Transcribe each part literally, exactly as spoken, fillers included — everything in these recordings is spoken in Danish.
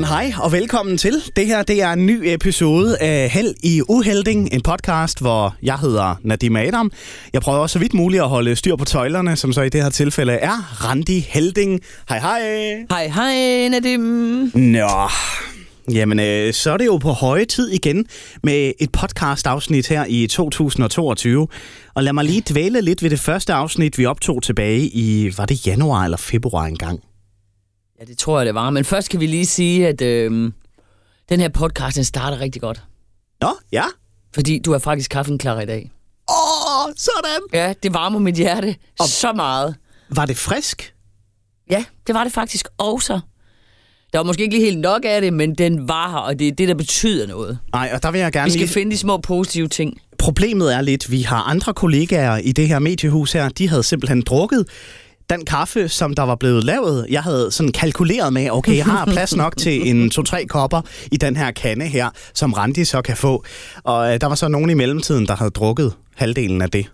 Hej og velkommen til. Det her det er en ny episode af Held i Uhelding, en podcast, hvor jeg hedder Nadim Adam. Jeg prøver også så vidt muligt at holde styr på tøjlerne, som så i det her tilfælde er Randi Helding. Hej hej. Hej hej, Nadim. Nå, jamen øh, så er det jo på høje tid igen med et podcast-afsnit her i to tusind og toogtyve. Og lad mig lige dvæle lidt ved det første afsnit, vi optog tilbage i, var det januar eller februar engang? Ja, det tror jeg, det var. Men først kan vi lige sige, at øh, den her podcast, den starter rigtig godt. Nå, ja. Fordi du har faktisk kaffen klar i dag. Åh, oh, sådan! Ja, det varmer mit hjerte og så meget. Var det frisk? Ja, det var det faktisk også. Der var måske ikke lige helt nok af det, men den var her, og det er det, der betyder noget. Nej, og der vil jeg gerne Vi skal lige... finde de små positive ting. Problemet er lidt, vi har andre kollegaer i det her mediehus her, de havde simpelthen drukket den kaffe, som der var blevet lavet. Jeg havde sådan kalkuleret med, okay, jeg har plads nok til en to-tre kopper i den her kande her, som Randi så kan få. Og øh, der var så nogen i mellemtiden, der havde drukket halvdelen af det.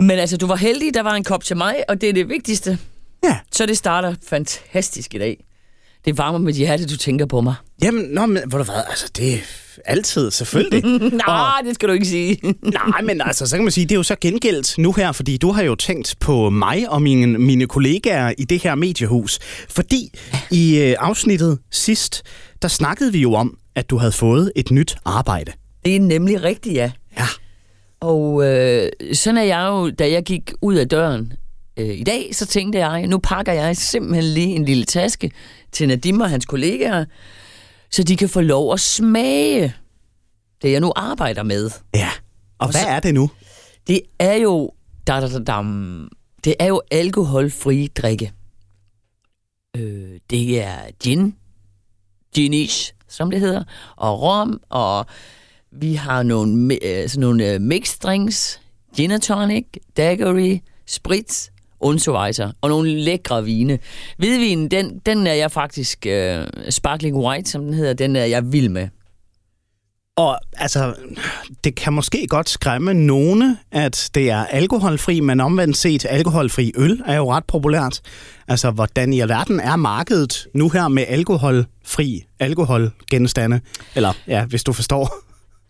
Men altså, du var heldig, der var en kop til mig, og det er det vigtigste. Ja. Så det starter fantastisk i dag. Det varmer mit hjerte, du tænker på mig. Jamen, nå, men, hvor du hvad, altså, det er altid, selvfølgelig. Nej, og... det skal du ikke sige. Nej, men altså, så kan man sige, det er jo så gengældt nu her, fordi du har jo tænkt på mig og mine, mine kollegaer i det her mediehus. Fordi i øh, afsnittet sidst, der snakkede vi jo om, at du havde fået et nyt arbejde. Det er nemlig rigtigt, ja. Ja. Og øh, sådan er jeg jo, da jeg gik ud af døren øh, i dag, så tænkte jeg, nu pakker jeg simpelthen lige en lille taske til Nadim og hans kollegaer, så de kan få lov at smage det, jeg nu arbejder med. Ja, og, og hvad så, er det nu? Det er jo da, da, da, da, det er jo alkoholfri drikke. Øh, det er gin, Ginish, som det hedder, og rom, og vi har nogle, øh, sådan nogle mixed drinks, gin and tonic, daiquiri, sprit, Unservicer, og nogle lækre vine. Hvidvinen, den, den er jeg faktisk... Øh, sparkling white, som den hedder, den er jeg vild med. Og altså, det kan måske godt skræmme nogle, at det er alkoholfri, men omvendt set, alkoholfri øl er jo ret populært. Altså, hvordan i alverden er markedet nu her med alkoholfri alkoholgenstande? Eller, ja, hvis du forstår.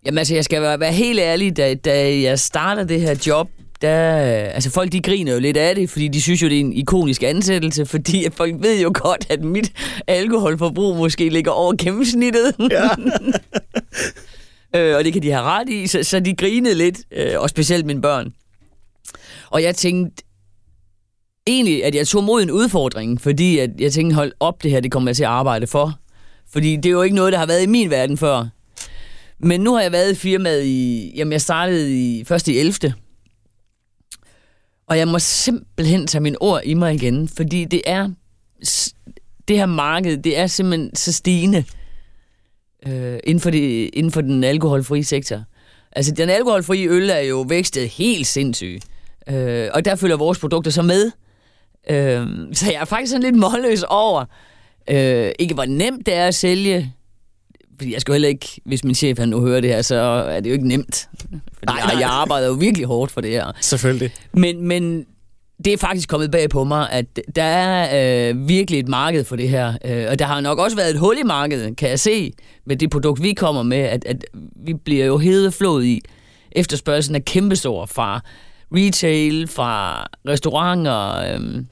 Jamen altså, jeg skal være, være helt ærlig, da, da jeg starter det her job, der, altså folk de griner jo lidt af det, fordi de synes jo, det er en ikonisk ansættelse, fordi folk ved jo godt, at mit alkoholforbrug måske ligger over gennemsnittet. Ja. øh, og det kan de have ret i, så, så de grinede lidt, øh, og specielt mine børn. Og jeg tænkte egentlig, at jeg tog mod en udfordring, fordi at jeg tænkte, hold op, det her, det kommer jeg til at arbejde for. Fordi det er jo ikke noget, der har været i min verden før. Men nu har jeg været i firmaet i, jamen jeg startede i, først i ellevte. Og jeg må simpelthen tage mine ord i mig igen, fordi det er det her marked, det er simpelthen så stigende øh, inden, for det, inden for den alkoholfrie sektor. Altså, den alkoholfrie øl er jo vækstet helt sindssygt, øh, og der følger vores produkter så med. Øh, så jeg er faktisk sådan lidt målløs over, øh, ikke hvor nemt det er at sælge, fordi jeg skal heller ikke, hvis min chef han nu hører det her, så er det jo ikke nemt. Fordi nej, nej. Jeg arbejder jo virkelig hårdt for det her. Selvfølgelig. Men, men det er faktisk kommet bag på mig, at der er øh, virkelig et marked for det her. Øh, og der har nok også været et hul i markedet, kan jeg se, med det produkt, vi kommer med, at, at vi bliver jo hedeflået i. Efterspørgselen er kæmpestor fra retail, fra restauranter. Øh.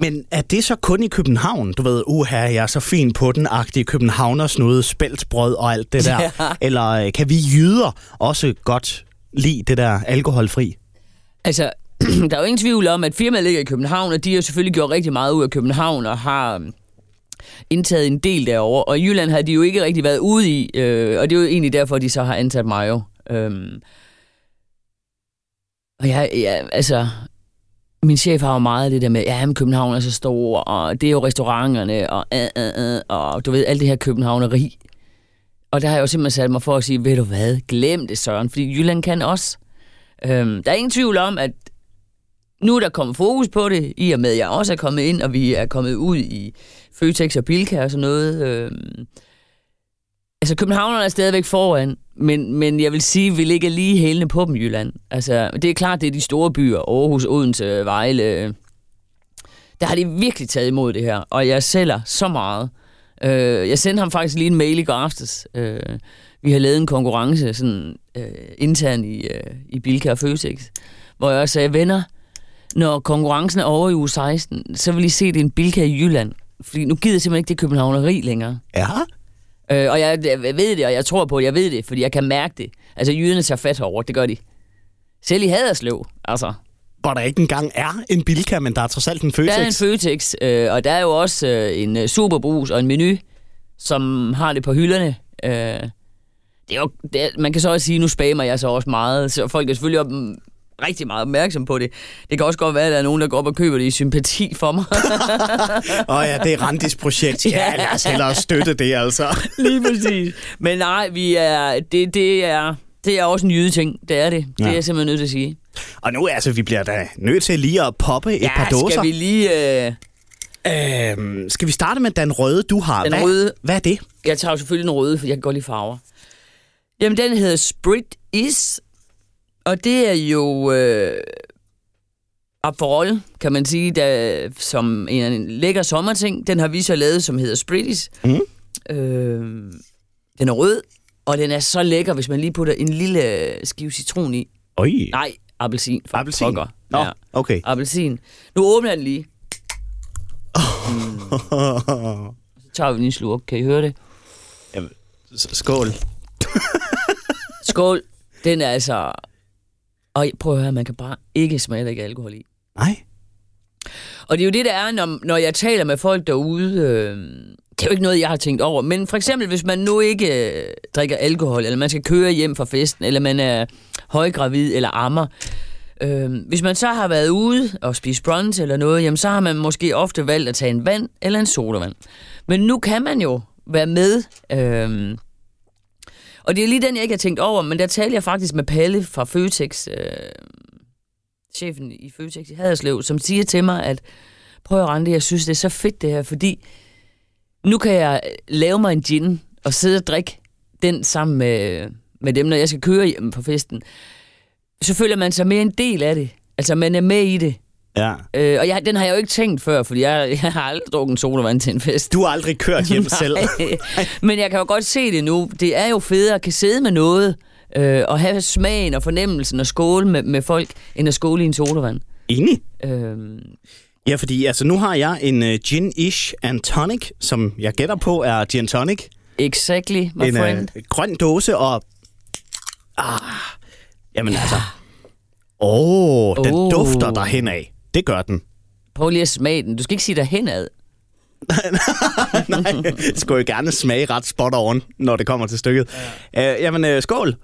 Men er det så kun i København? Du ved, uha, jeg er så fin på den-agtige københavnersnude, spæltsbrød og alt det der. Ja. Eller kan vi jyder også godt lide det der alkoholfri? Altså, der er jo ingen tvivl om, at firmaet ligger i København, og de har selvfølgelig gjort rigtig meget ud af København og har indtaget en del derovre. Og i Jylland har de jo ikke rigtig været ude i, øh, og det er jo egentlig derfor, de så har ansat mig jo. Øhm. Og jeg, ja, altså... Min chef har jo meget af det der med, ja, men København er så stor, og det er jo restauranterne, og, øh, øh, øh, og du ved, alt det her københavneri. Og der har jeg jo simpelthen sat mig for at sige, ved du hvad, glem det, Søren, fordi Jylland kan også. Øhm, der er ingen tvivl om, at nu er der kommet fokus på det, i og med, at jeg også er kommet ind, og vi er kommet ud i Føtex og Bilka og sådan noget. Øh, altså, københavnerne er stadigvæk foran, men, men jeg vil sige, at vi ligger lige hælende på dem, Jylland. Altså, det er klart, det er de store byer, Aarhus, Odense, Vejle. Der har de virkelig taget imod det her, og jeg sælger så meget. Øh, jeg sendte ham faktisk lige en mail i går aftes. Øh, vi har lavet en konkurrence sådan, øh, intern i, øh, i Bilka og Føtex, hvor jeg også sagde, venner, når konkurrencen er over i uge seksten, så vil I se, det en Bilka i Jylland. Fordi nu gider jeg simpelthen ikke det københavneri længere. Ja. Øh, og jeg, jeg ved det, og jeg tror på, at jeg ved det, fordi jeg kan mærke det. Altså, jyderne tager fat herover, det gør de. Selv i Haderslev, altså. Hvor der ikke engang er en Bilka, men der er trods alt en Føtex. Der er en Føtex, øh, og der er jo også øh, en Superbrus og en Menu, som har det på hylderne. Øh, det er jo, det er, man kan så også sige, nu spammer jeg så også meget, så folk er selvfølgelig op, rigtig meget opmærksom på det. Det kan også godt være, at der er nogen, der går op og køber det i sympati for mig. Åh oh ja, det er Randis projekt. Ja, lad os hellere støtte det, altså. Lige præcis. Men nej, vi er, det, det, er, det er også en jydeting. Det er det. Det ja. er jeg simpelthen nødt til at sige. Og nu altså, vi bliver da nødt til lige at poppe et ja, par dåser. skal vi lige... Øh... Øhm, skal vi starte med den røde, du har? Den Hva? røde. Hvad er det? Jeg tager selvfølgelig den røde, for jeg kan godt lide farver. Jamen, den hedder Sprit Is, og det er jo øh, Aperol, kan man sige, der, som en, en lækker sommerting. Den har vi så lavet, som hedder Sprit Is. Mm. Øh, den er rød, og den er så lækker, hvis man lige putter en lille skive citron i. Oj. Nej, appelsin. Appelsin? Pokker. Nå, ja. Okay. Appelsin. Nu åbner jeg den lige. Oh. Mm. Så tager vi lige en slurk. Kan I høre det? Jamen, skål. Skål. Den er altså... Og prøv at høre, man kan bare ikke smage ikke alkohol i. Nej. Og det er jo det, der er, når, når jeg taler med folk derude. Øh, det er jo ikke noget, jeg har tænkt over. Men for eksempel, hvis man nu ikke øh, drikker alkohol, eller man skal køre hjem fra festen, eller man er højgravid eller ammer. Øh, hvis man så har været ude og spist brunch eller noget, jamen, så har man måske ofte valgt at tage en vand eller en sodavand. Men nu kan man jo være med... Øh, Og det er lige den, jeg ikke har tænkt over, men der talte jeg faktisk med Palle fra Føtex, øh, chefen i Føtex i Haderslev, som siger til mig, at prøv at Randi, jeg synes, det er så fedt det her, fordi nu kan jeg lave mig en gin og sidde og drikke den sammen med, med dem, når jeg skal køre hjem på festen. Så føler man sig mere en del af det. Altså, man er med i det. Ja. Øh, og jeg, den har jeg jo ikke tænkt før, fordi jeg, jeg har aldrig drukket en sodavand til en fest. Du har aldrig kørt hjem selv. Men jeg kan jo godt se det nu. Det er jo federe at kan sidde med noget, øh, og have smagen og fornemmelsen og skåle med, med folk, end at skåle i en sodavand. Enig. Øh. Ja, fordi altså, nu har jeg en uh, Ginish and Tonic, som jeg gætter på er gin tonic. Exactly, my en, friend. En uh, grøn dåse og... Ah, jamen ja. altså... Åh, oh, den oh. dufter derhen af. Det gør den. Prøv lige at smage den. Du skal ikke sige dig henad. Nej, jeg skulle jo gerne smage ret spot on, når det kommer til stykket. Ja. Øh, jamen, øh, skål.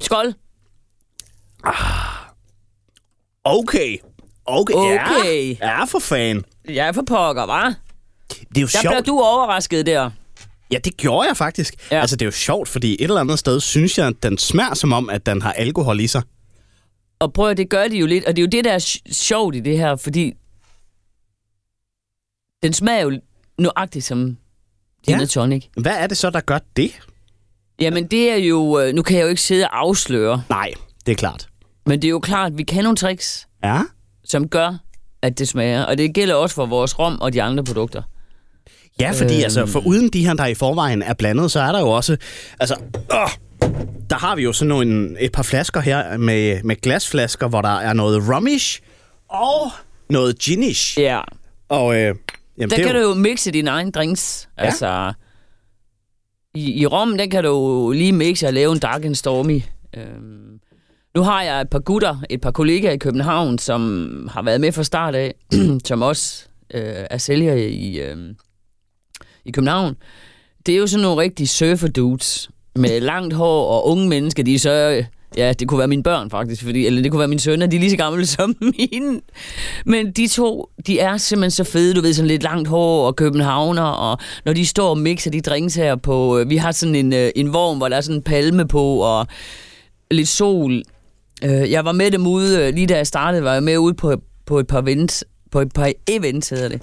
Skål. Ah. Okay. Okay. Okay. Ja, ja for fan. Jeg er for pokker, hva'? Det er jo der sjovt. Der blev du overrasket der. Ja, det gjorde jeg faktisk. Ja. Altså, det er jo sjovt, fordi et eller andet sted synes jeg, at den smager som om, at den har alkohol i sig. Og prøv at det gør de jo lidt, og det er jo det, der er sjovt i det her, fordi den smager jo nøjagtigt som gin and tonic. Hvad er det så, der gør det? Jamen det er jo, nu kan jeg jo ikke sidde og afsløre. Nej, det er klart. Men det er jo klart, at vi kan nogle tricks, ja, som gør, at det smager. Og det gælder også for vores rom og de andre produkter. Ja, fordi øhm. altså, for uden de her, der i forvejen er blandet, så er der jo også, altså... Åh! Der har vi jo sådan nogle, et par flasker her med, med glasflasker, hvor der er noget rummish og noget ginish. Ja. Yeah. Og øh, jamen, der kan jo... du jo mixe dine egne drinks. Ja. Altså, i, i rum, der kan du lige mixe og lave en dark and stormy. Øhm, nu har jeg et par gutter, et par kollegaer i København, som har været med fra start af, som også øh, er sælgere i, øh, i København. Det er jo sådan nogle rigtige surfer dudes. Med langt hår og unge mennesker, de så... Ja, det kunne være mine børn faktisk, fordi, eller det kunne være mine sønner, de er lige så gamle som mine. Men de to, de er simpelthen så fede, du ved, sådan lidt langt hår og københavner, og når de står og mixer de drinks her på... Vi har sådan en, en vorm, hvor der er sådan en palme på, og lidt sol. Jeg var med dem ude, lige da jeg startede, var jeg med ude på, på et par events, på et par events hedder det.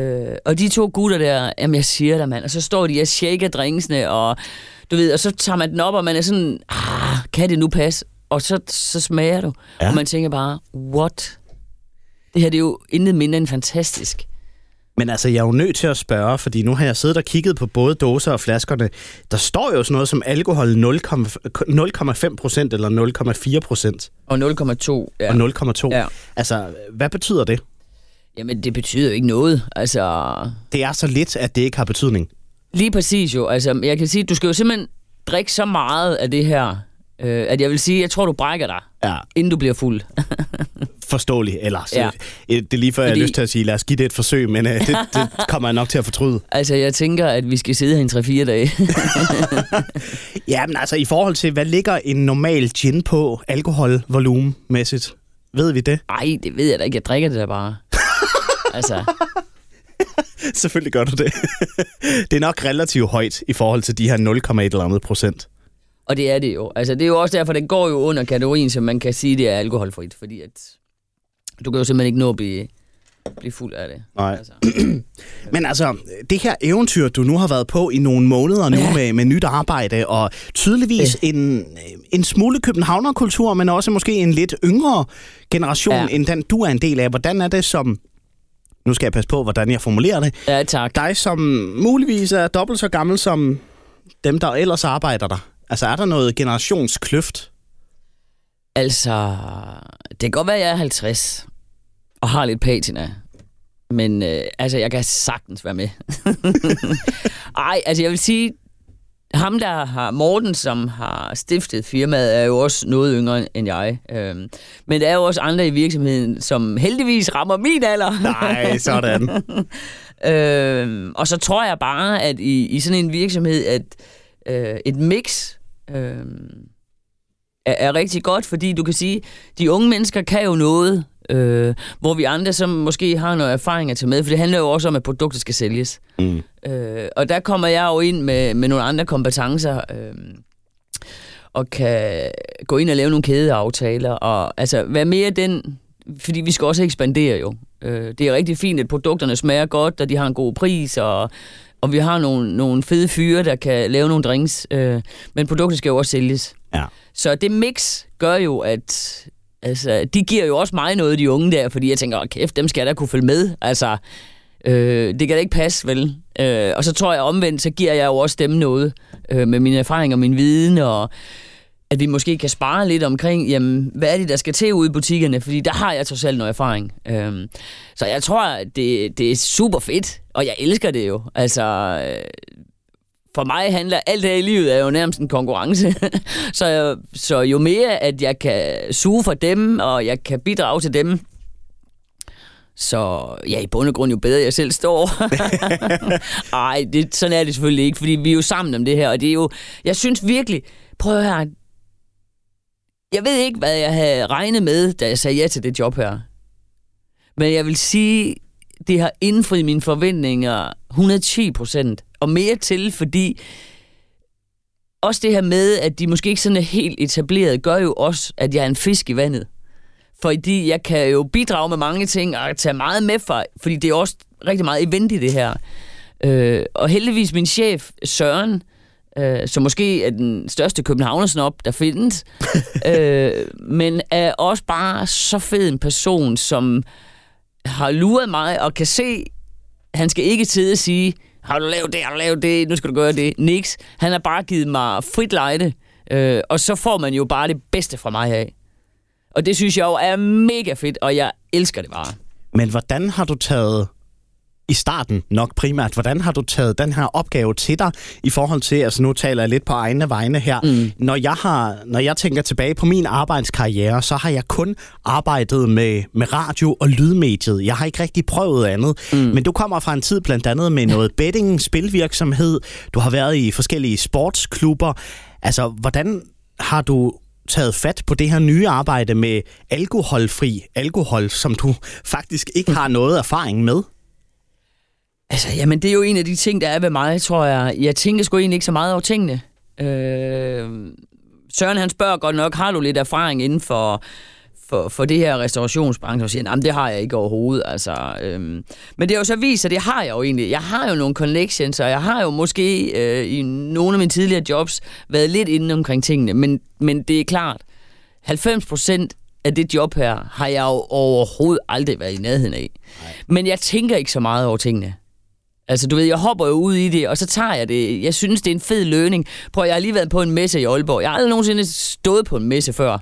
Øh, og de to gutter der, jamen jeg siger der mand, og så står de og shaker drinksene, og du ved, og så tager man den op, og man er sådan, ah, kan det nu passe? Og så, så smager du, ja. Og man tænker bare, what? Det her, det er jo intet mindre end fantastisk. Men altså, jeg er jo nødt til at spørge, fordi nu har jeg siddet og kigget på både dåser og flaskerne. Der står jo sådan noget som alkohol nul komma fem procent eller nul komma fire procent. Og nul komma to, ja. Og nul komma to. Ja. Altså, hvad betyder det? Jamen, det betyder jo ikke noget, altså... Det er så lidt, at det ikke har betydning. Lige præcis jo. Altså, jeg kan sige, du skal jo simpelthen drikke så meget af det her, øh, at jeg vil sige, jeg tror, du brækker dig, ja. Inden du bliver fuld. Forståelig, ellers. Ja. Det er lige før, fordi... jeg har lyst til at sige, lad os give det et forsøg, men øh, det, det kommer jeg nok til at fortryde. Altså, jeg tænker, at vi skal sidde her i tre-fire dage. Jamen, altså, i forhold til, hvad ligger en normal gin på alkoholvolumemæssigt? Ved vi det? Nej, det ved jeg da ikke. Jeg drikker det da bare. Altså... Selvfølgelig gør du det. Det er nok relativt højt i forhold til de her nul komma et eller andet procent. Og det er det jo. Altså, det er jo også derfor, det går jo under kategorien, som man kan sige, det er alkoholfrit. Fordi at du kan jo simpelthen ikke nå at blive, blive fuld af det. Nej. Altså. Men altså, det her eventyr, du nu har været på i nogle måneder nu, ja. med, med nyt arbejde, og tydeligvis ja. en, en smule københavnerkultur, men også måske en lidt yngre generation, ja. End den du er en del af. Hvordan er det som... Nu skal jeg passe på, hvordan jeg formulerer det. Ja, tak. Dig, som muligvis er dobbelt så gammel som dem, der ellers arbejder der. Altså, er der noget generationskløft? Altså, det kan godt være, at jeg er halvtreds og har lidt patina. Men øh, altså, jeg kan sagtens være med. Ej, altså, jeg vil sige, ham der har, Morten, som har stiftet firmaet, er jo også noget yngre end jeg. Øhm, men der er jo også andre i virksomheden, som heldigvis rammer min alder. Nej, sådan. øhm, og så tror jeg bare, at i, i sådan en virksomhed, at øh, et mix øh, er, er rigtig godt, fordi du kan sige, de unge mennesker kan jo noget, øh, hvor vi andre som måske har noget erfaring at tage med, for det handler jo også om, at produktet skal sælges. Mm. Øh, og der kommer jeg jo ind med, med nogle andre kompetencer, øh, og kan gå ind og lave nogle kædeaftaler, og altså være mere den, fordi vi skal også ekspandere jo. Øh, det er rigtig fint, at produkterne smager godt, og de har en god pris, og, og vi har nogle, nogle fede fyre, der kan lave nogle drinks, øh, men produktet skal jo også sælges. Ja. Så det mix gør jo, at altså, de giver jo også mig noget, de unge der, fordi jeg tænker, åh kæft, dem skal jeg da kunne følge med, altså... Øh, det kan da ikke passe, vel? Øh, og så tror jeg omvendt, så giver jeg jo også dem noget øh, med mine erfaringer, min viden, og at vi måske kan spare lidt omkring, jamen, hvad er det, der skal til ude i butikkerne? Fordi der har jeg trods alt noget erfaring. Øh, så jeg tror, det, det er super fedt, og jeg elsker det jo. Altså, øh, for mig handler alt det her i livet er jo nærmest en konkurrence. så, så jo mere, at jeg kan suge for dem, og jeg kan bidrage til dem, så ja, i bund og grund jo bedre, jeg selv står. Ej, det, sådan er det selvfølgelig ikke, fordi vi er jo sammen om det her, og det er jo... Jeg synes virkelig... Prøv at høre, jeg ved ikke, hvad jeg havde regnet med, da jeg sagde ja til det job her. Men jeg vil sige, det har indfriet mine forventninger et hundrede og ti procent, og mere til, fordi... Også det her med, at de måske ikke sådan er helt etableret, gør jo også, at jeg er en fisk i vandet. Fordi jeg kan jo bidrage med mange ting og tage meget med for, fordi det er også rigtig meget event i det her. Øh, og heldigvis min chef, Søren, øh, som måske er den største københavnersnob, der findes, øh, men er også bare så fed en person, som har luret mig og kan se, han skal ikke sidde og sige, har du lavet det, har du lavet det, nu skal du gøre det, niks. Han har bare givet mig frit lejde, øh, og så får man jo bare det bedste fra mig af. Og det synes jeg jo er mega fedt, og jeg elsker det bare. Men hvordan har du taget, i starten nok primært, hvordan har du taget den her opgave til dig, i forhold til, altså nu taler jeg lidt på egne vegne her, mm. når, jeg har, når jeg tænker tilbage på min arbejdskarriere, så har jeg kun arbejdet med, med radio og lydmediet. Jeg har ikke rigtig prøvet andet, mm. men du kommer fra en tid blandt andet med noget betting, spilvirksomhed, du har været i forskellige sportsklubber. Altså, hvordan har du... taget fat på det her nye arbejde med alkoholfri alkohol, som du faktisk ikke har noget erfaring med? Altså, jamen, det er jo en af de ting, der er ved mig, tror jeg. Jeg tænker sgu egentlig ikke så meget over tingene. Øh, Søren, han spørger godt nok, har du lidt erfaring inden for, for, for det her restaurationsbranche og siger, det har jeg ikke overhovedet. Altså, øhm. Men det er jo så vist, at det har jeg jo egentlig. Jeg har jo nogle connections, og jeg har jo måske øh, i nogle af mine tidligere jobs været lidt inde omkring tingene, men, men det er klart, halvfems procent af det job her har jeg jo overhovedet aldrig været i nærheden af. Nej. Men jeg tænker ikke så meget over tingene. Altså, du ved, jeg hopper jo ud i det, og så tager jeg det. Jeg synes, det er en fed lønning. Prøv, jeg har lige været på en messe i Aalborg. Jeg har aldrig nogensinde stået på en messe før.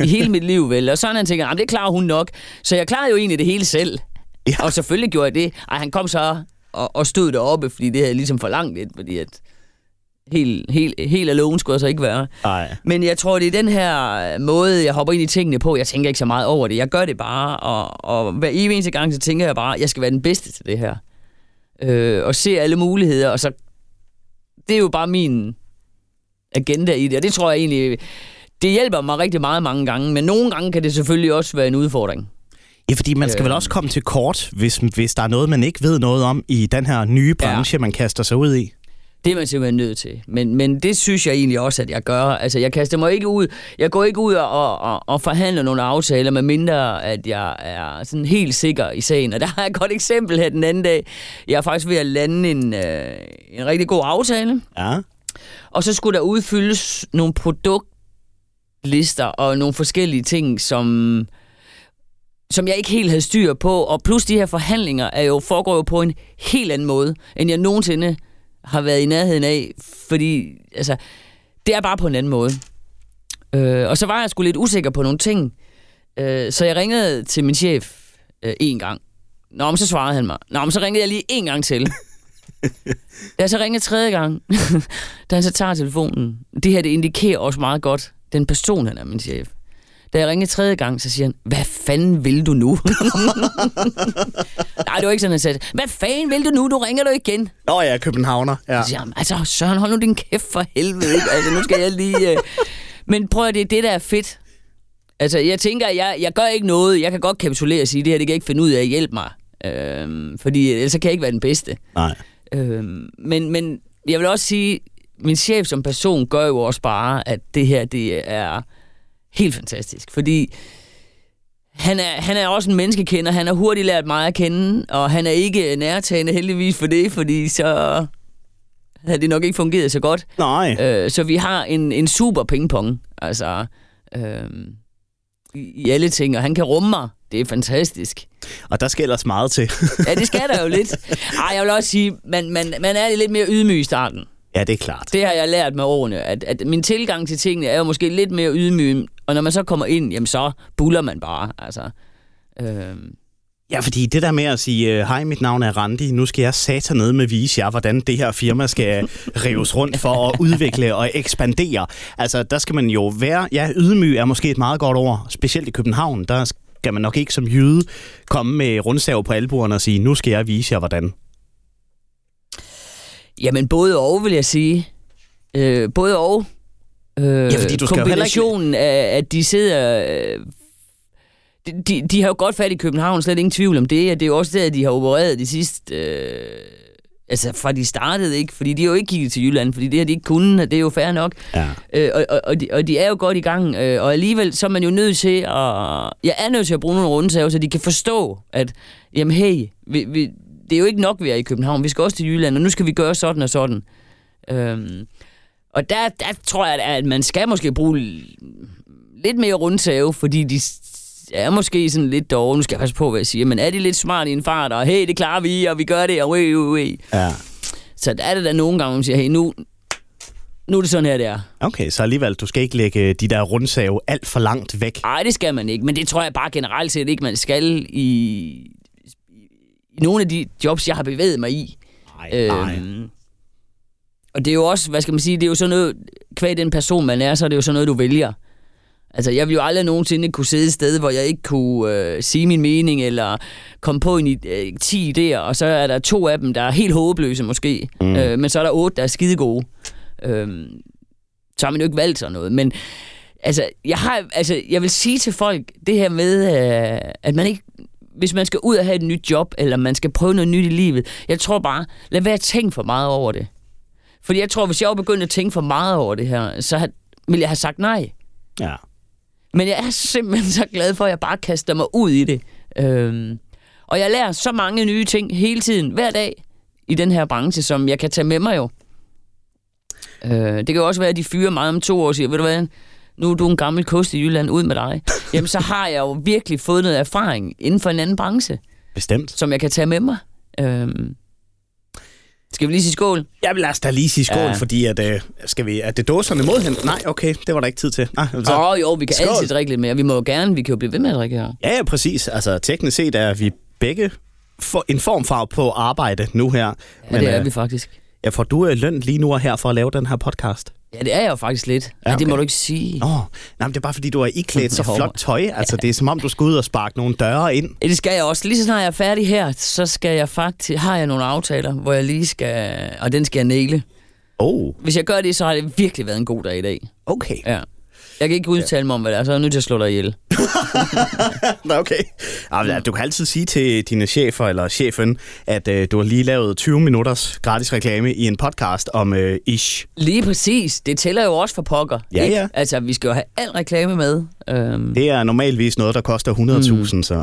I hele mit liv, vel. Og sådan han tænker, det klarer hun nok. Så jeg klarede jo egentlig det hele selv. Ja. Og selvfølgelig gjorde jeg det. Ej, han kom så og, og stod deroppe, fordi det havde ligesom forlangt lidt, fordi at helt, helt, helt alone skulle jeg så ikke være. Ej. Men jeg tror, det er den her måde, jeg hopper ind i tingene på. Jeg tænker ikke så meget over det. Jeg gør det bare, og, og hver eneste gang, så tænker jeg bare, jeg skal være den bedste til det her. Øh, og se alle muligheder, og så det er jo bare min agenda i det, og det tror jeg egentlig, det hjælper mig rigtig meget mange gange, men nogle gange kan det selvfølgelig også være en udfordring. Ja, fordi man skal øh, vel også komme til kort, hvis, hvis der er noget, man ikke ved noget om i den her nye branche, ja, man kaster sig ud i. Det er man simpelthen nødt til, men, men det synes jeg egentlig også, at jeg gør. Altså, jeg kaster mig ikke ud, jeg går ikke ud og, og, og forhandler nogle aftaler, med mindre at jeg er sådan helt sikker i sagen. Og der har jeg et godt eksempel her den anden dag. Jeg er faktisk ved at lande en, øh, en rigtig god aftale. Ja. Og så skulle der udfyldes nogle produktlister og nogle forskellige ting, som, som jeg ikke helt havde styr på. Og plus de her forhandlinger er jo, foregår jo på en helt anden måde, end jeg nogensinde har været i nærheden af, fordi altså, det er bare på en anden måde. Øh, og så var jeg sgu lidt usikker på nogle ting, øh, så jeg ringede til min chef øh, en gang. Nå, men så svarede han mig. Nå, men så ringede jeg lige en gang til. Da jeg så ringede tredje gang, da han så tager telefonen, det her, det indikerer også meget godt, den person, han er min chef. Da jeg ringede tredje gang, så siger han, hvad fanden vil du nu? Nej, det var ikke sådan, han sagde. Hvad fanden vil du nu? Du ringer du igen. Nå ja, Københavner. Ja. Så siger han, altså Søren, hold nu din kæft for helvede. Ikke? Altså, nu skal jeg lige... Øh... Men prøv at det er det, der er fedt. Altså, jeg tænker, jeg, jeg gør ikke noget. Jeg kan godt kapitulere og sige, det her, det kan jeg ikke finde ud af. Hjælp mig. Øhm, fordi ellers kan jeg ikke være den bedste. Nej. Øhm, men, men jeg vil også sige, min chef som person gør jo også bare, at det her, det er... helt fantastisk, fordi han er, han er også en menneskekender, han har hurtigt lært mig at kende, og han er ikke nærtagende heldigvis for det, fordi så havde det nok ikke fungeret så godt. Nej. Øh, så vi har en, en super pingpong, altså øh, i alle ting, og han kan rumme mig. Det er fantastisk. Og der skal ellers meget til. Ja, det skal der jo lidt. Ej, jeg vil også sige, man, man, man er lidt mere ydmyg i starten. Ja, det er klart. Det har jeg lært med årene, at, at min tilgang til tingene er jo måske lidt mere ydmyg, og når man så kommer ind, jamen så buller man bare, altså. Øhm. Ja, fordi det der med at sige, hej, mit navn er Randi, nu skal jeg satanede med vise jer, hvordan det her firma skal rives rundt for at udvikle og ekspandere. Altså, der skal man jo være, ja, ydmyg er måske et meget godt ord, specielt i København, der skal man nok ikke som jyde komme med rundstav på albuerne og sige, nu skal jeg vise jer, hvordan. Jamen, både og, vil jeg sige. Øh, både og. Øh, ja, fordi du skal kombinationen ikke... af, at de sidder... Øh, de, de, de har jo godt fat i København, slet ingen tvivl om det, og det er jo også der, de har opereret de sidste... Øh, altså, fra de startede, ikke? Fordi de har jo ikke kigget til Jylland, fordi det har de ikke kunnet, og det er jo fair nok. Ja. Øh, og, og, og, de, og de er jo godt i gang, øh, og alligevel så er man jo nødt til at... Jeg er nødt til at bruge nogle rundsager, så de kan forstå, at jamen, hey, vi... vi det er jo ikke nok, vi er i København. Vi skal også til Jylland, og nu skal vi gøre sådan og sådan. Øhm, og der, der tror jeg, at man skal måske bruge lidt mere rundtave, fordi de er måske sådan lidt dårlige. Nu skal jeg passe på, hvad jeg siger. Men er de lidt smart i en fart, og hey, det klarer vi, og vi gør det, og ui, ui, ui. Ja. Så der er det da nogle gange, man siger, hey, nu, nu er det sådan her, det er. Okay, så alligevel, du skal ikke lægge de der rundsave alt for langt væk. Nej, det skal man ikke, men det tror jeg bare generelt set ikke, man skal i... nogle af de jobs, jeg har bevæget mig i. Nej, øhm, nej. Og det er jo også, hvad skal man sige, det er jo sådan noget, kvad den person, man er, så er det jo sådan noget, du vælger. Altså, jeg ville jo aldrig nogensinde kunne sidde et sted, hvor jeg ikke kunne øh, sige min mening, eller komme på en øh, ti idéer, og så er der to af dem, der er helt håbløse måske, mm. øh, men så er der otte, der er skide gode. Øh, så har man jo ikke valgt sådan noget, men altså, jeg har, altså, jeg vil sige til folk, det her med, øh, at man ikke hvis man skal ud og have et nyt job, eller man skal prøve noget nyt i livet, jeg tror bare, lad være at tænke for meget over det. Fordi jeg tror, hvis jeg var begyndt at tænke for meget over det her, så ville jeg have sagt nej. Ja. Men jeg er simpelthen så glad for, at jeg bare kaster mig ud i det. Øhm, og jeg lærer så mange nye ting hele tiden, hver dag, i den her branche, som jeg kan tage med mig jo. Øh, det kan jo også være, at de fyrer meget om to år og siger, ved du hvad, nu er du en gammel kost i Jylland, ud med dig. Jamen, så har jeg jo virkelig fået noget erfaring inden for en anden branche. Bestemt. Som jeg kan tage med mig. Øhm, Skal vi lige sige skål? Ja, lad os da lige sige skål, ja. fordi at, øh, skal vi, at det dåserne mod hende? Nej, okay, det var der ikke tid til. Åh altså. oh, jo, vi kan skål. altid drikke lidt mere. Vi må jo gerne, vi kan jo blive ved med at drikke her. Ja, ja, præcis. Altså teknisk set er vi begge for en formfarve på arbejde nu her. Ja, men, det er øh, vi faktisk. Ja, får du øh, løn lige nu og her for at lave den her podcast? Ja, det er jeg jo faktisk lidt. Ja, okay. Men det må du ikke sige. Åh, oh, nej, det er bare fordi, du er iklædt så flot tøj. Altså, det er som om, du skal ud og sparke nogle døre ind. Det skal jeg også. Lige så snart jeg er færdig her, så skal jeg faktisk, har jeg nogle aftaler, hvor jeg lige skal, og den skal jeg nægle. Oh. Hvis jeg gør det, så har det virkelig været en god dag i dag. Okay. Ja. Jeg kan ikke udtale mig om, hvad det er, så er jeg nødt til at slå dig ihjel. Okay. Altså, du kan altid sige til dine chefer eller chefen, at øh, du har lige lavet tyve minutters gratis reklame i en podcast om øh, Ish. Lige præcis. Det tæller jo også for pokker. Ja, ikke? Ja. Altså, vi skal jo have al reklame med. Øhm. Det er normalvis noget, der koster hundrede tusind, mm. så...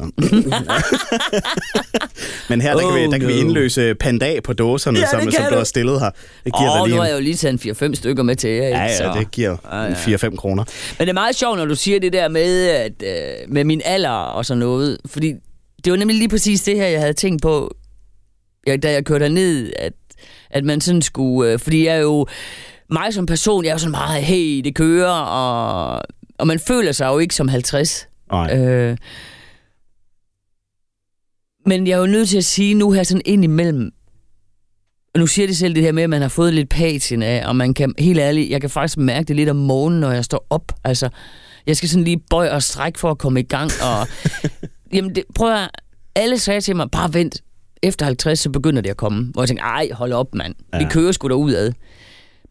Men her, der kan, oh, vi, der kan no. vi indløse pandag på dåserne, ja, som, som du har stillet her. Åh, oh, nu har jeg jo lige taget en fire-fem stykker med til jer. Ja, ja, så. Det giver ah, ja. fire-fem kroner. Men det er meget sjovt, når du siger det der med, at, øh, med min alder og sådan noget. Fordi det var nemlig lige præcis det her, jeg havde tænkt på, jeg, da jeg kørte herned, at, at man sådan skulle... Øh, fordi jeg er jo... Mig som person, jeg er jo sådan meget, hey, det kører, og... Og man føler sig jo ikke som halvtreds. Øh, men jeg er jo nødt til at sige nu her sådan ind imellem. Og nu siger det selv det her med, at man har fået lidt patin af, og man kan, helt ærligt, jeg kan faktisk mærke det lidt om morgenen, når jeg står op. Altså, jeg skal sådan lige bøje og strække for at komme i gang. Og, jamen, det, prøv at alle sagde til mig, bare vent. Efter halvtreds, så begynder det at komme. Hvor jeg tænkte, ej, hold op, mand. Ja. Vi kører sgu derudad.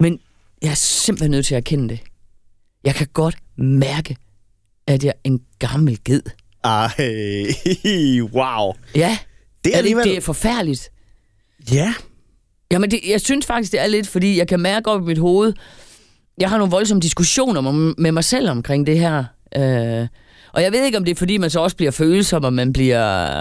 Men jeg er simpelthen nødt til at erkende det. Jeg kan godt mærke, at jeg er en gammel ged. Ej, wow. Ja, det er, er, det, alligevel... det er forfærdeligt. Ja. Jamen, det, jeg synes faktisk, det er lidt, fordi jeg kan mærke op i mit hoved, jeg har nogle voldsomme diskussioner med mig selv omkring det her. Øh, og jeg ved ikke, om det er, fordi man så også bliver følsom, og man bliver...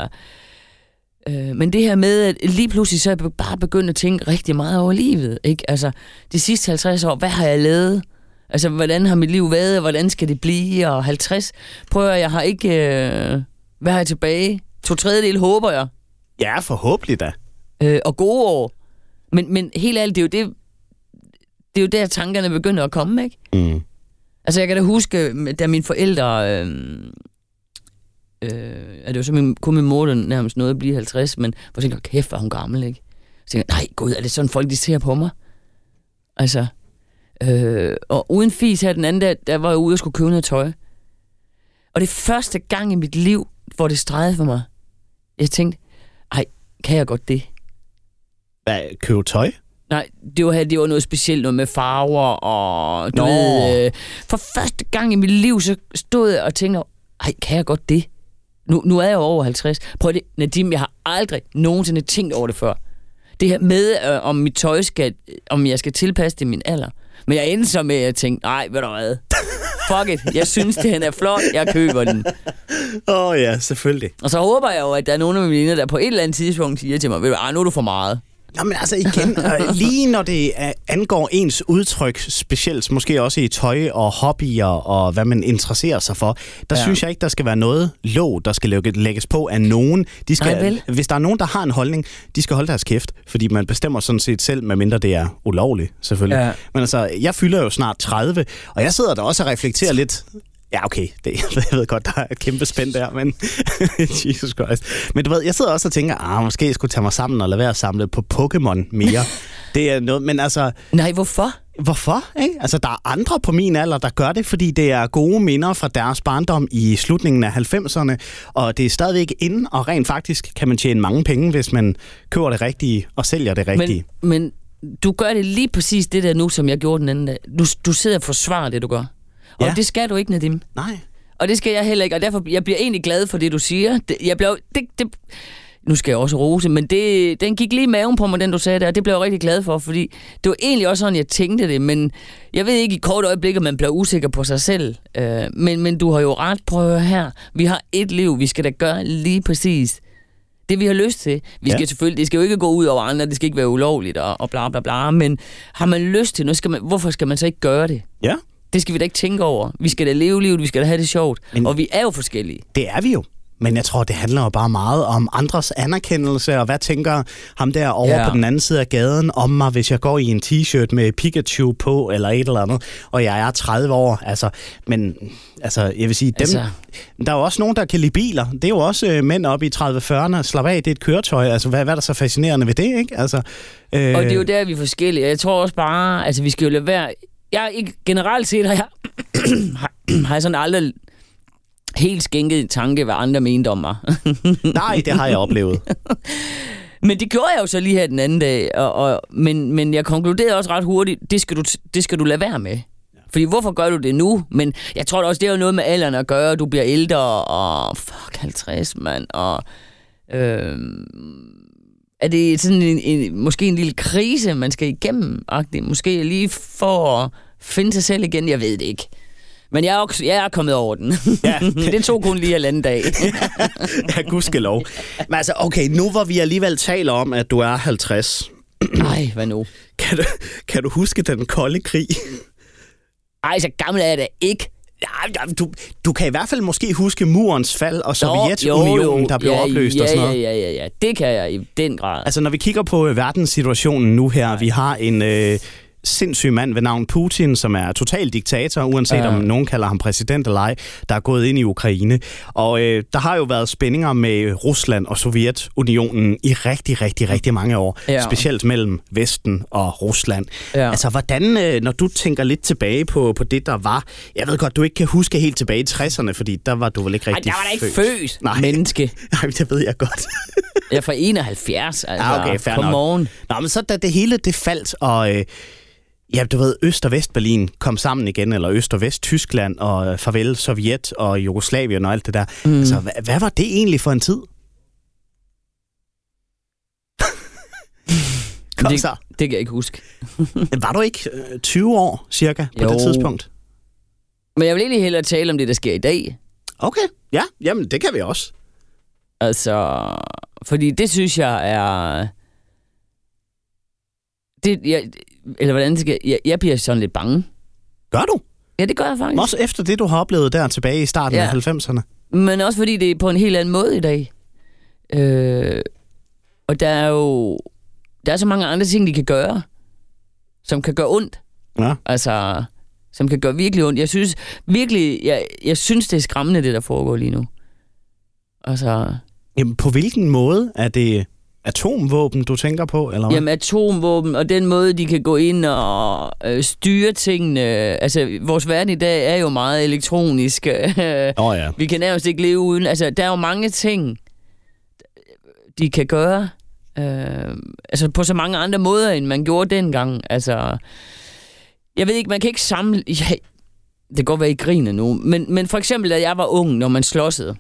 Øh, men det her med, at lige pludselig så er jeg bare begyndt at tænke rigtig meget over livet, ikke? Altså, de sidste halvtreds år, hvad har jeg lavet? Altså, hvordan har mit liv været, og hvordan skal det blive, og halvtreds? Prøv at, jeg har ikke... Øh, hvad har jeg tilbage? To tredjedel håber jeg. Ja, forhåbentlig da. Øh, og gode år. Men, men helt ærligt, det er jo det... Det er jo der, tankerne begynder at komme, ikke? Mm. Altså, jeg kan da huske, da mine forældre... Øh, øh, det var så min, kun min mor, der nærmest nåede at blive halvtreds, men hvor tænkte jeg, kæft, var hun gammel, ikke? Så tænkte jeg, nej, gud, er det sådan folk, de ser på mig? Altså... Øh, og uden fis her den anden dag, der var jeg ude og skulle købe noget tøj. Og det første gang i mit liv, hvor det stregede for mig, jeg tænkte, ej, kan jeg godt det? Hvad, købe tøj? Nej, det var, det var noget specielt, noget med farver og... Du ved, øh, for første gang i mit liv, så stod jeg og tænkte, ej, kan jeg godt det? Nu, nu er jeg over halvtreds. Prøv det, Nadim, jeg har aldrig nogensinde tænkt over det før. Det her med, øh, om mit tøj skal, om jeg skal tilpasse det min alder. Men jeg endte så med, at jeg tænkte, nej, ved du hvad? Fuck it, jeg synes, den er flot, jeg køber den. Åh oh, ja, selvfølgelig. Og så håber jeg jo, at der er nogen af mine venner, der på et eller andet tidspunkt siger til mig, ved du hvad, nu er du for meget. Jamen altså igen, lige når det angår ens udtryk, specielt måske også i tøj og hobbyer og hvad man interesserer sig for, der ja. synes jeg ikke, der skal være noget låg, der skal lægges på af nogen. De skal, nej, hvis der er nogen, der har en holdning, de skal holde deres kæft, fordi man bestemmer sådan set selv, medmindre det er ulovligt, selvfølgelig. Ja. Men altså, jeg fylder jo snart tredive, og jeg sidder der også og reflekterer lidt... Ja, okay. Det, jeg ved godt, der er et kæmpe spænd der, men... Jesus Christ. Men du ved, jeg sidder også og tænker, ah, måske jeg skulle tage mig sammen og lade være at samle på Pokémon mere. Det er noget, men altså... Nej, hvorfor? Hvorfor? Ikke? Altså, der er andre på min alder, der gør det, fordi det er gode minder fra deres barndom i slutningen af halvfemserne, og det er stadigvæk inde, og rent faktisk kan man tjene mange penge, hvis man køber det rigtige og sælger det rigtige. Men, men du gør det lige præcis det der nu, som jeg gjorde den anden dag. Du, du sidder og forsvarer det, du gør. Ja. Og det skal du ikke, Nadim. Nej. Og det skal jeg heller ikke, og derfor jeg bliver egentlig glad for det, du siger. Det, jeg, blev, det, det, nu skal jeg også rose, men det, den gik lige i maven på mig, den du sagde der, og det blev jeg rigtig glad for, fordi det var egentlig også sådan, jeg tænkte det, men jeg ved ikke i kort øjeblik, at man bliver usikker på sig selv, øh, men, men du har jo ret, prøv at høre her, vi har et liv, vi skal da gøre lige præcis det, vi har lyst til. Vi skal ja. selvfølgelig, det skal jo ikke gå ud over andre, det skal ikke være ulovligt og, og bla bla bla, men har man lyst til noget, skal man, hvorfor skal man så ikke gøre det? Ja. Det skal vi da ikke tænke over. Vi skal da leve livet, vi skal da have det sjovt. Men og vi er jo forskellige. Det er vi jo. Men jeg tror, det handler jo bare meget om andres anerkendelse, og hvad tænker ham der over yeah. på den anden side af gaden om mig, hvis jeg går i en t-shirt med Pikachu på, eller et eller andet, og jeg er tredive år. Altså, men altså, jeg vil sige, dem, altså. der er jo også nogen, der kan lide biler. Det er jo også øh, mænd oppe i trediverne og fyrrerne. Slap af, det er et køretøj. Altså, hvad, hvad er der så fascinerende ved det, ikke? Altså, øh... Og det er jo der, vi er forskellige. Jeg tror også bare, altså, vi skal jo lade være... Jeg ikke generelt set, har jeg, har jeg sådan aldrig... helt skænket en tanke, hvad andre mente om mig. Nej, det har jeg oplevet. Men det gjorde jeg jo så lige her den anden dag, og, og, men, men jeg konkluderede også ret hurtigt, det skal du, det skal du lade være med. Fordi hvorfor gør du det nu? Men jeg tror også, det er jo noget med alderen at gøre, du bliver ældre, og fuck, halvtreds, mand, og... Øh, er det sådan en, en, måske en lille krise, man skal igennem, agtigt? Måske lige for at finde sig selv igen, jeg ved det ikke. Men jeg er, også, jeg er kommet over den. Ja. Det tog kun lige en anden dag. Ja, gudskelov. Men altså, okay, nu hvor vi alligevel taler om, at du er halvtreds. Nej, hvad nu? Kan du, kan du huske den kolde krig? Ej, så gammel er jeg da ikke. Du, du kan i hvert fald måske huske murens fald og Sovjetunionen, der blev ja, opløst ja, og sådan noget. Ja, ja, ja, det kan jeg i den grad. Altså, når vi kigger på verdenssituationen nu her, nej. Vi har en... Øh, sindssyg mand ved navn Putin, som er total diktator, uanset ja. om nogen kalder ham præsident eller ej, der er gået ind i Ukraine. Og øh, der har jo været spændinger med Rusland og Sovjetunionen i rigtig, rigtig, rigtig mange år. Ja. Specielt mellem Vesten og Rusland. Ja. Altså, hvordan, øh, når du tænker lidt tilbage på, på det, der var... Jeg ved godt, du ikke kan huske helt tilbage i tresserne, fordi der var du vel ikke rigtig født. Ej, der var da ikke født, nej. Menneske. Nej, det ved jeg godt. Jeg er fra enoghalvfjerds, altså. Ja, okay, fair nok. Morgen. Nå, men så da det hele, det faldt, og... Øh, ja, du ved, Øst- og Vestberlin kom sammen igen, eller Øst- og Vest-Tyskland, og farvel Sovjet og Jugoslavien og alt det der. Mm. Altså, hvad, hvad var det egentlig for en tid? Kom det, så. Det kan jeg ikke huske. Var du ikke tyve år, cirka, på jo. det tidspunkt? Men jeg vil egentlig hellere tale om det, der sker i dag. Okay, ja, jamen det kan vi også. Altså, fordi det synes jeg er... Det, jeg, eller hvordan skal jeg, jeg bliver sådan lidt bange. Gør du? Ja, det gør jeg faktisk. Også efter det, du har oplevet der tilbage i starten ja. af halvfemserne. Men også fordi det er på en helt anden måde i dag. Øh, og der er jo... Der er så mange andre ting, de kan gøre, som kan gøre ondt. Ja. Altså, som kan gøre virkelig ondt. Jeg synes virkelig... Jeg, jeg synes, det er skræmmende, det der foregår lige nu. Altså... Jamen, på hvilken måde er det... Atomvåben, du tænker på, eller hvad? Jamen, atomvåben, og den måde, de kan gå ind og øh, styre tingene. Altså, vores verden i dag er jo meget elektronisk. Oh, ja. Vi kan nærmest ikke leve uden. Altså, der er jo mange ting, de kan gøre. Øh, altså, på så mange andre måder, end man gjorde dengang. Altså, jeg ved ikke, man kan ikke samle... Ja, det kan godt være, I griner nu. Men, men for eksempel, da jeg var ung, når man slåsede,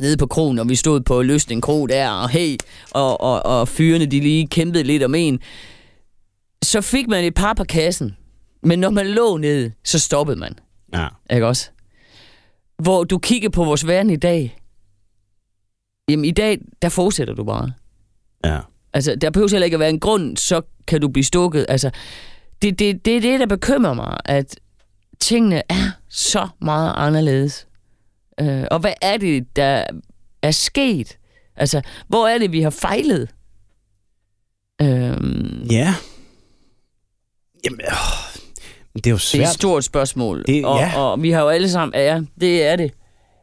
nede på krogen, og vi stod på Løsning Kro der, og hey, og, og, og fyrene, de lige kæmpede lidt om en. Så fik man et par på kassen, men når man lå ned, så stoppede man. Ja. Ikke også? Hvor du kigger på vores verden i dag, jamen i dag, der fortsætter du bare. Ja. Altså, der behøver heller ikke at være en grund, så kan du blive stukket. Altså, det er det, det, det, der bekymrer mig, at tingene er så meget anderledes. Uh, og hvad er det, der er sket? Altså, hvor er det, vi har fejlet? Uh, yeah. Jamen, øh, det er jo svært. Det er et stort spørgsmål. Det, og, ja. og vi har jo alle sammen... Ja, det er det.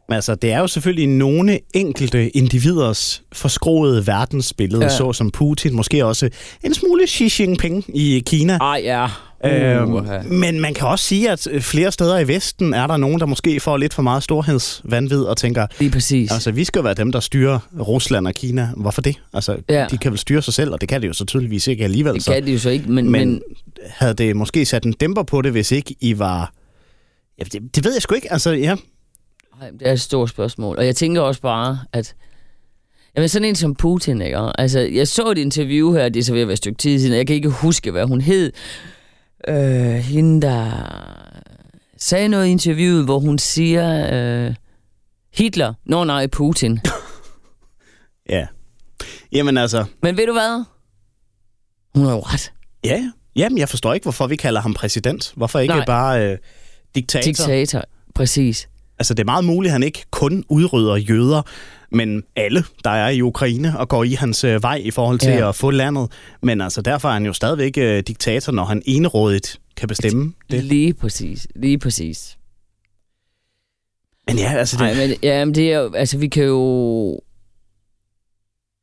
Altså, det er jo selvfølgelig nogle enkelte individers forskroede verdensbillede, ja. så som Putin, måske også en smule Xi Jinping i Kina. Ah, ja. Øhm, okay. Men man kan også sige, at flere steder i Vesten er der nogen, der måske får lidt for meget storhedsvanvid og tænker, lige præcis. Altså, vi skal være dem, der styrer Rusland og Kina. Hvorfor det? Altså, ja. de kan vel styre sig selv, og det kan de jo så tydeligvis ikke alligevel. Det så. Kan de jo så ikke, men... Men, men... havde det måske sat en dæmper på det, hvis ikke I var... Ja, det, det ved jeg sgu ikke, altså, ja... Det er et stort spørgsmål, og jeg tænker også bare, at Jamen sådan en som Putin, ikke? Altså, jeg så et interview her, det er så ved at være et stykke tid siden, jeg kan ikke huske, hvad hun hed. Øh, hende, der sagde noget i interviewet, hvor hun siger, øh, Hitler, nå nej, Putin. Ja. Jamen altså... Men ved du hvad? Hun har jo ret. Ja, jamen jeg forstår ikke, hvorfor vi kalder ham præsident. Hvorfor ikke nej. bare øh, diktator? Diktator, præcis. Altså, det er meget muligt, at han ikke kun udrydder jøder, men alle, der er i Ukraine og går i hans øh, vej i forhold til ja. at få landet. Men altså, derfor er han jo stadigvæk øh, diktator, når han enerådigt kan bestemme det. Lige præcis. Lige præcis. Men ja, altså... Det... Ej, men, ja, men det er jo... Altså, vi kan jo...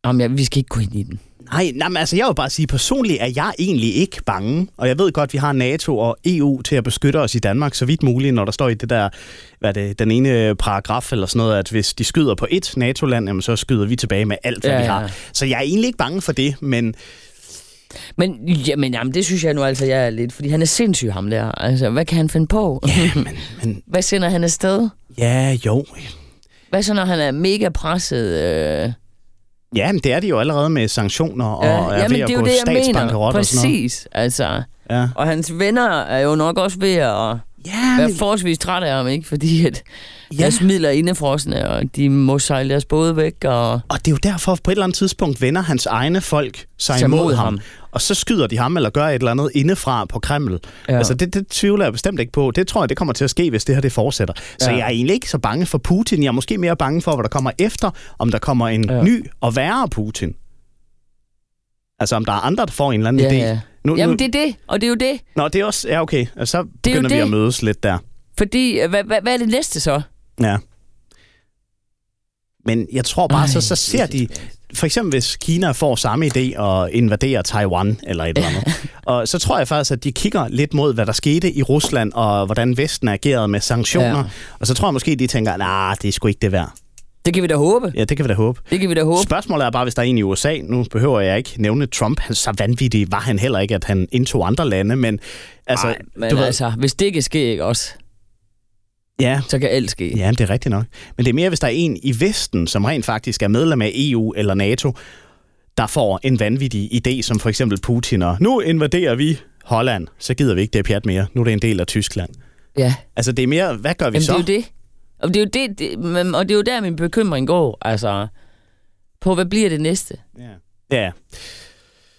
Jamen, ja, vi skal ikke gå ind i den. Nej, nej, men altså, jeg vil bare sige, personligt er jeg egentlig ikke bange. Og jeg ved godt, at vi har NATO og E U til at beskytte os i Danmark så vidt muligt, når der står i det der, hvad det, den ene paragraf eller sådan noget, at hvis de skyder på et NATO-land, jamen, så skyder vi tilbage med alt, hvad ja, vi har. Ja. Så jeg er egentlig ikke bange for det, men... Men jamen, jamen, det synes jeg nu altså, jeg er lidt, fordi han er sindssyg, ham der. Altså, hvad kan han finde på? Ja, men, men... Hvad sender han afsted? Ja, jo. Hvad så, når han er mega presset... Øh... Ja, men det er det jo allerede med sanktioner og ja, er ved at gå statsbankerot og sådan noget. Præcis, altså. Ja. Og hans venner er jo nok også ved at ja, men... være forholdsvis trætte af ham, ikke? Fordi at ja. deres midler er indefrosne, og de må sejle deres både væk. Og... og det er jo derfor, på et eller andet tidspunkt vender hans egne folk sig imod ham. ham. Og så skyder de ham eller gør et eller andet indefra på Kreml. Ja. Altså, det, det tvivler jeg bestemt ikke på. Det tror jeg, det kommer til at ske, hvis det her det fortsætter. Så ja. jeg er egentlig ikke så bange for Putin. Jeg er måske mere bange for, hvad der kommer efter, om der kommer en ja. ny og værre Putin. Altså, om der er andre, der får en eller anden ja, idé. Ja. Nu, Jamen, nu... det er det, og det er jo det. Nå, det er også... Ja, okay. Og så begynder vi det. at mødes lidt der. Fordi, hvad, hvad, hvad er det næste så? Ja. Men jeg tror bare, Ej, så, så ser de... For eksempel, hvis Kina får samme idé og invaderer Taiwan eller et eller andet. Og så tror jeg faktisk, at de kigger lidt mod, hvad der skete i Rusland, og hvordan Vesten agerede med sanktioner. Ja. Og så tror jeg måske, de tænker, nej, det er sgu ikke det værd. Det kan vi da håbe. Ja, det kan vi da håbe. Det kan vi da håbe. Spørgsmålet er bare, hvis der er en i U S A. Nu behøver jeg ikke nævne Trump. Så vanvittig var han heller ikke, at han indtog andre lande. Men altså, Ej, men du ved... altså hvis det ikke sker, ikke også... Ja. Så kan alt ske. Ja, det er rigtigt nok. Men det er mere, hvis der er en i Vesten, som rent faktisk er medlem af E U eller NATO, der får en vanvittig idé, som for eksempel Putin, og nu invaderer vi Holland, så gider vi ikke det pjat mere. Nu er det en del af Tyskland. Ja. Altså, det er mere, hvad gør vi Jamen, så? det er jo det. Og det er jo, det, det, og det er jo der, min bekymring går, altså, på hvad bliver det næste? Ja. Ja.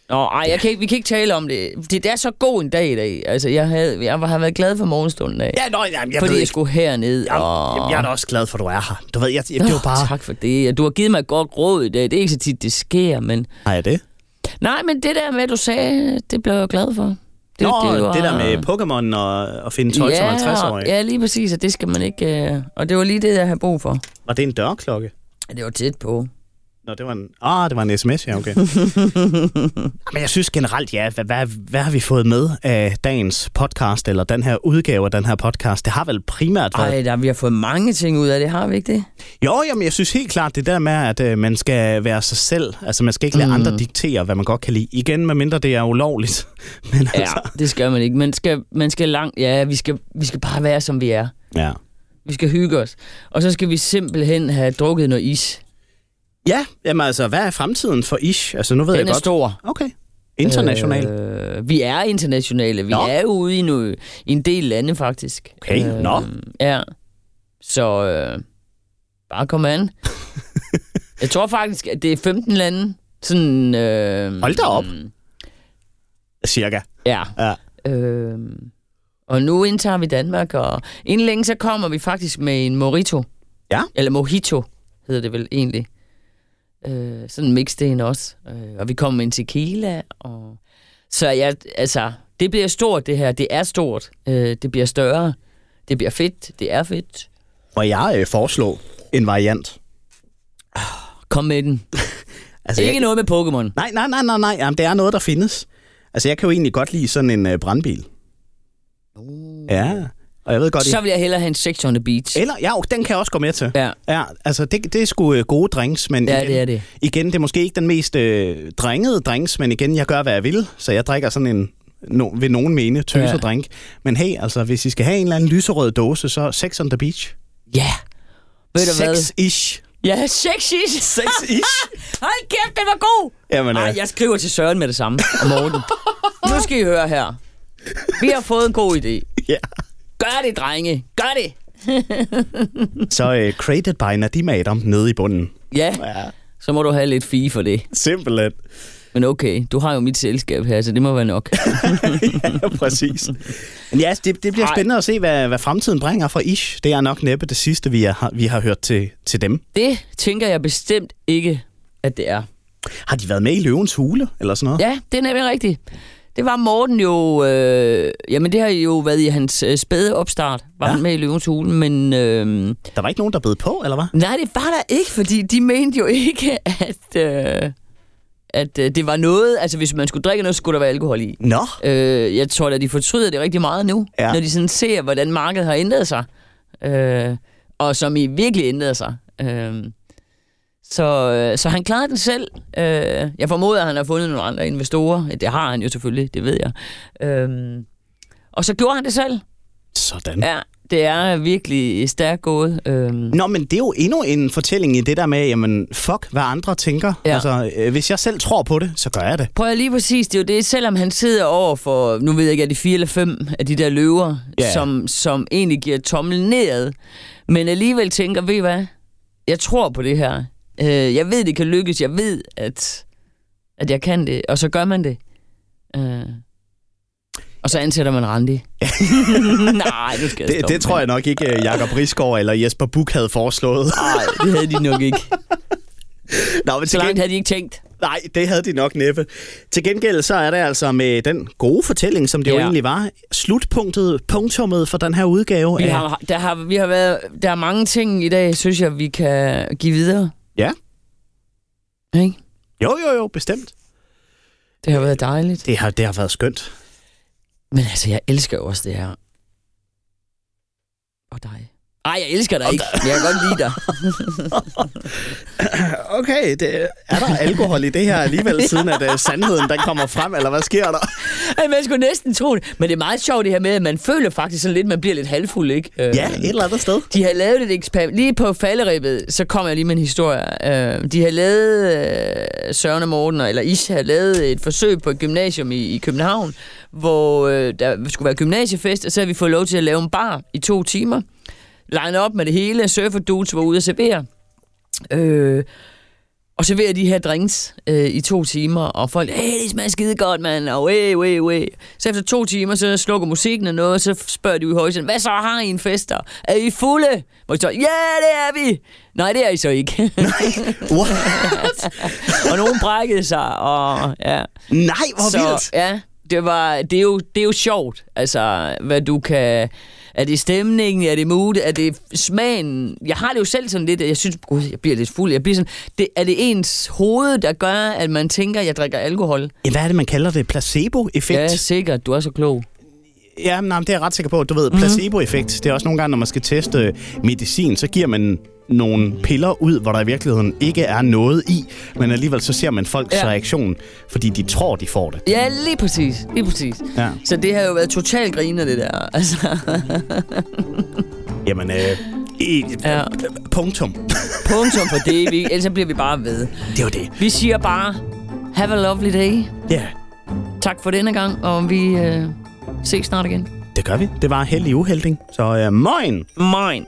Nå, ej, jeg kan ikke, vi kan ikke tale om det. Det er så god en dag i dag. Altså, jeg, havde, jeg har været glad for morgenstunden af. Ja, nøj, jamen, jeg Fordi jeg skulle herned. Og... Jamen, jeg er da også glad for, at du er her. Du ved, jeg, jeg, det er jo bare... Tak for det. Du har givet mig et godt råd i dag. Det er ikke så tit, det sker, men... Nej, er det? Nej, men det der med, du sagde, det blev jeg glad for. Det, Nå, det, var... det der med Pokémon og at finde tolv til halvtreds-årige. Ja, lige præcis, og det skal man ikke... Og det var lige det, jeg havde brug for. Var det en dørklokke? Det var tæt på. Nå, det var en, ah, det var en sms, ja, okay. Men jeg synes generelt, ja, hvad, hvad, hvad har vi fået med af dagens podcast, eller den her udgave af den her podcast? Det har vel primært været... Ej, der, vi har fået mange ting ud af det, har vi ikke det? Jo, jamen, jeg synes helt klart, det der med, at øh, man skal være sig selv. Altså, man skal ikke lade mm. andre diktere, hvad man godt kan lide. Igen, medmindre det er ulovligt. Men ja, altså... det skal man ikke. Man skal, man skal langt... Ja, vi skal, vi skal bare være, som vi er. Ja. Vi skal hygge os. Og så skal vi simpelthen have drukket noget is. Ja, jamen altså, hvad er fremtiden for Ish? Altså, nu ved Den jeg godt. Den er stor. Okay. International. Øh, vi er internationale. Vi Nå. er ude i, nu, i en del lande, faktisk. Okay, øh, nå. Ja. Så øh, bare kom an. Jeg tror faktisk, at det er femten lande. Sådan, øh, Hold da op. Um, Cirka. Ja. ja. Øh, og nu indtager vi Danmark, og inden længe så kommer vi faktisk med en mojito. Ja. Eller mojito hedder det vel egentlig. Øh, sådan en mixed også. Øh, og vi kommer med en tequila. Og... Så jeg, altså, det bliver stort, det her. Det er stort. Øh, det bliver større. Det bliver fedt. Det er fedt. Og jeg øh, foreslår en variant. Kom med den. altså, Ikke jeg... noget med Pokémon. Nej, nej, nej, nej. nej. Jamen, det er noget, der findes. Altså, jeg kan jo egentlig godt lide sådan en øh, brandbil. Uh. Ja. Og jeg ved godt, så vil jeg hellere have en Sex on the Beach. Eller, ja, den kan jeg også gå med til. Ja. Ja, altså, det, det er sgu gode drinks, men ja, igen, det er det. igen, det er måske ikke den mest øh, drengede drinks, men igen, jeg gør, hvad jeg vil, så jeg drikker sådan en, no, ved nogen mene, tøser ja. drink. Men hey, altså, hvis I skal have en eller anden lyserød dåse, så Sex on the Beach. Ja. Sex-ish. Ja, sex ish. Sex ish. Hold kæft, det var god. Jamen, Ej, jeg skriver til Søren med det samme om morgenen. Nu skal I høre her. Vi har fået en god idé. Ja. Gør det, drenge. Gør det. Så uh, created by Nadim Adam nede i bunden. Ja, ja. Så må du have lidt fie for det. Simpelthen. Men okay, du har jo mit selskab her, så det må være nok. Ja, præcis. Men ja, det, det bliver Ej. spændende at se, hvad, hvad fremtiden bringer fra Ish. Det er nok næppe det sidste, vi, er, vi har hørt til, til dem. Det tænker jeg bestemt ikke, at det er. Har de været med i Løvens hule, eller sådan noget? Ja, det er nemlig rigtigt. Det var Morten jo... Øh, jamen, det har jo været i hans øh, spæde opstart, var ja. han med i Løvens hule, men... Øh, der var ikke nogen, der bed på, eller hvad? Nej, det var der ikke, fordi de mente jo ikke, at... Øh, at øh, det var noget, altså hvis man skulle drikke noget, skulle der være alkohol i. Nå. Øh, jeg tror da, de fortryder det rigtig meget nu, ja. når de sådan ser, hvordan markedet har ændret sig. Øh, og som i virkelig ændret sig. Øh, så, øh, så han klarede den selv. Øh, jeg formoder, at han har fundet nogle andre investorer. Det har han jo selvfølgelig, det ved jeg. Øh, og så gjorde han det selv. Sådan. Ja. Det er virkelig stærkt gået. Øhm. Nå, men det er jo endnu en fortælling i det der med, jamen, fuck, hvad andre tænker. Ja. Altså, øh, hvis jeg selv tror på det, så gør jeg det. Prøv at lige præcis, det er jo det, selvom han sidder over for, nu ved jeg ikke, er det fire eller fem af de der løver, ja. som, som egentlig giver tommel nedad, men alligevel tænker, ved I hvad, jeg tror på det her. Øh, jeg ved, det kan lykkes. Jeg ved, at, at jeg kan det. Og så gør man det. Øh. Og så ansætter man Randi. Nej, nu skal jeg det, det tror jeg nok ikke, Jakob Rigsgaard eller Jesper Buch havde foreslået. Nej, det havde de nok ikke. Nå, men så langt havde de ikke tænkt. Nej, det havde de nok næppe. Til gengæld så er det altså med den gode fortælling, som det ja. jo egentlig var, slutpunktet, punktummet for den her udgave. Vi af... har, der, har, vi har været, der er mange ting i dag, synes jeg, vi kan give videre. Ja. Ikke? Jo, jo, jo, bestemt. Det har været dejligt. Det har, det har været skønt. Men altså, jeg elsker også det her. Og dig. Ej, jeg elsker dig ikke. Jeg kan godt lide dig. Okay, det, er der alkohol i det her alligevel, siden at uh, sandheden den kommer frem, eller hvad sker der? Ej, man skulle næsten tro det. Men det er meget sjovt det her med, at man føler faktisk sådan lidt, man bliver lidt halvfuld, ikke? Ja, øh, et eller andet sted. De har lavet et eksperiment. Lige på falderibet, så kom jeg lige med en historie. Øh, de har lavet, øh, Søren og Morten, eller Ish har lavet et forsøg på et gymnasium i, i København, hvor øh, der skulle være gymnasiefest, og så har vi fået lov til at lave en bar i to timer. Line op med det hele, surferdudes var ude at servere. Øh, og serverer de her drinks øh, i to timer, og folk, hey, det smager skide godt, mand, og æh, æh, æh. Så efter to timer, så slukker musikken og noget, og så spørger de ud i højsiden, hvad så har I en fest der? Er I fulde? Hvor de så, ja, yeah, det er vi! Nej, det er I så ikke. Nej, what? Og nogen brækkede sig, og ja. Nej, hvor så, vildt! Ja, det, var, det, er jo, det er jo sjovt, altså, hvad du kan... Er det stemningen? Er det modet? Er det smagen? Jeg har det jo selv sådan lidt, jeg synes, gud, jeg bliver lidt fuld. Jeg bliver sådan, det, er det ens hoved, der gør, at man tænker, at jeg drikker alkohol? Ja, hvad er det, man kalder det? Placebo-effekt? Ja, sikkert. Du er så klog. Ja, men det er jeg ret sikker på. Du ved, placebo-effekt, mm-hmm. det er også nogle gange, når man skal teste medicin, så giver man nogle piller ud, hvor der i virkeligheden ikke er noget i, men alligevel så ser man folks ja. reaktion, fordi de tror, de får det. Ja, lige præcis. Lige præcis. Ja. Så det har jo været totalt griner, det der. Altså. Jamen, øh, i, ja. punktum. Punktum for det, vi, ellers bliver vi bare ved. Det er jo det. Vi siger bare, have a lovely day. Ja. Yeah. Tak for denne gang, og vi øh, ses snart igen. Det gør vi. Det var Held i Uhelding. Så øh, moin! Moin!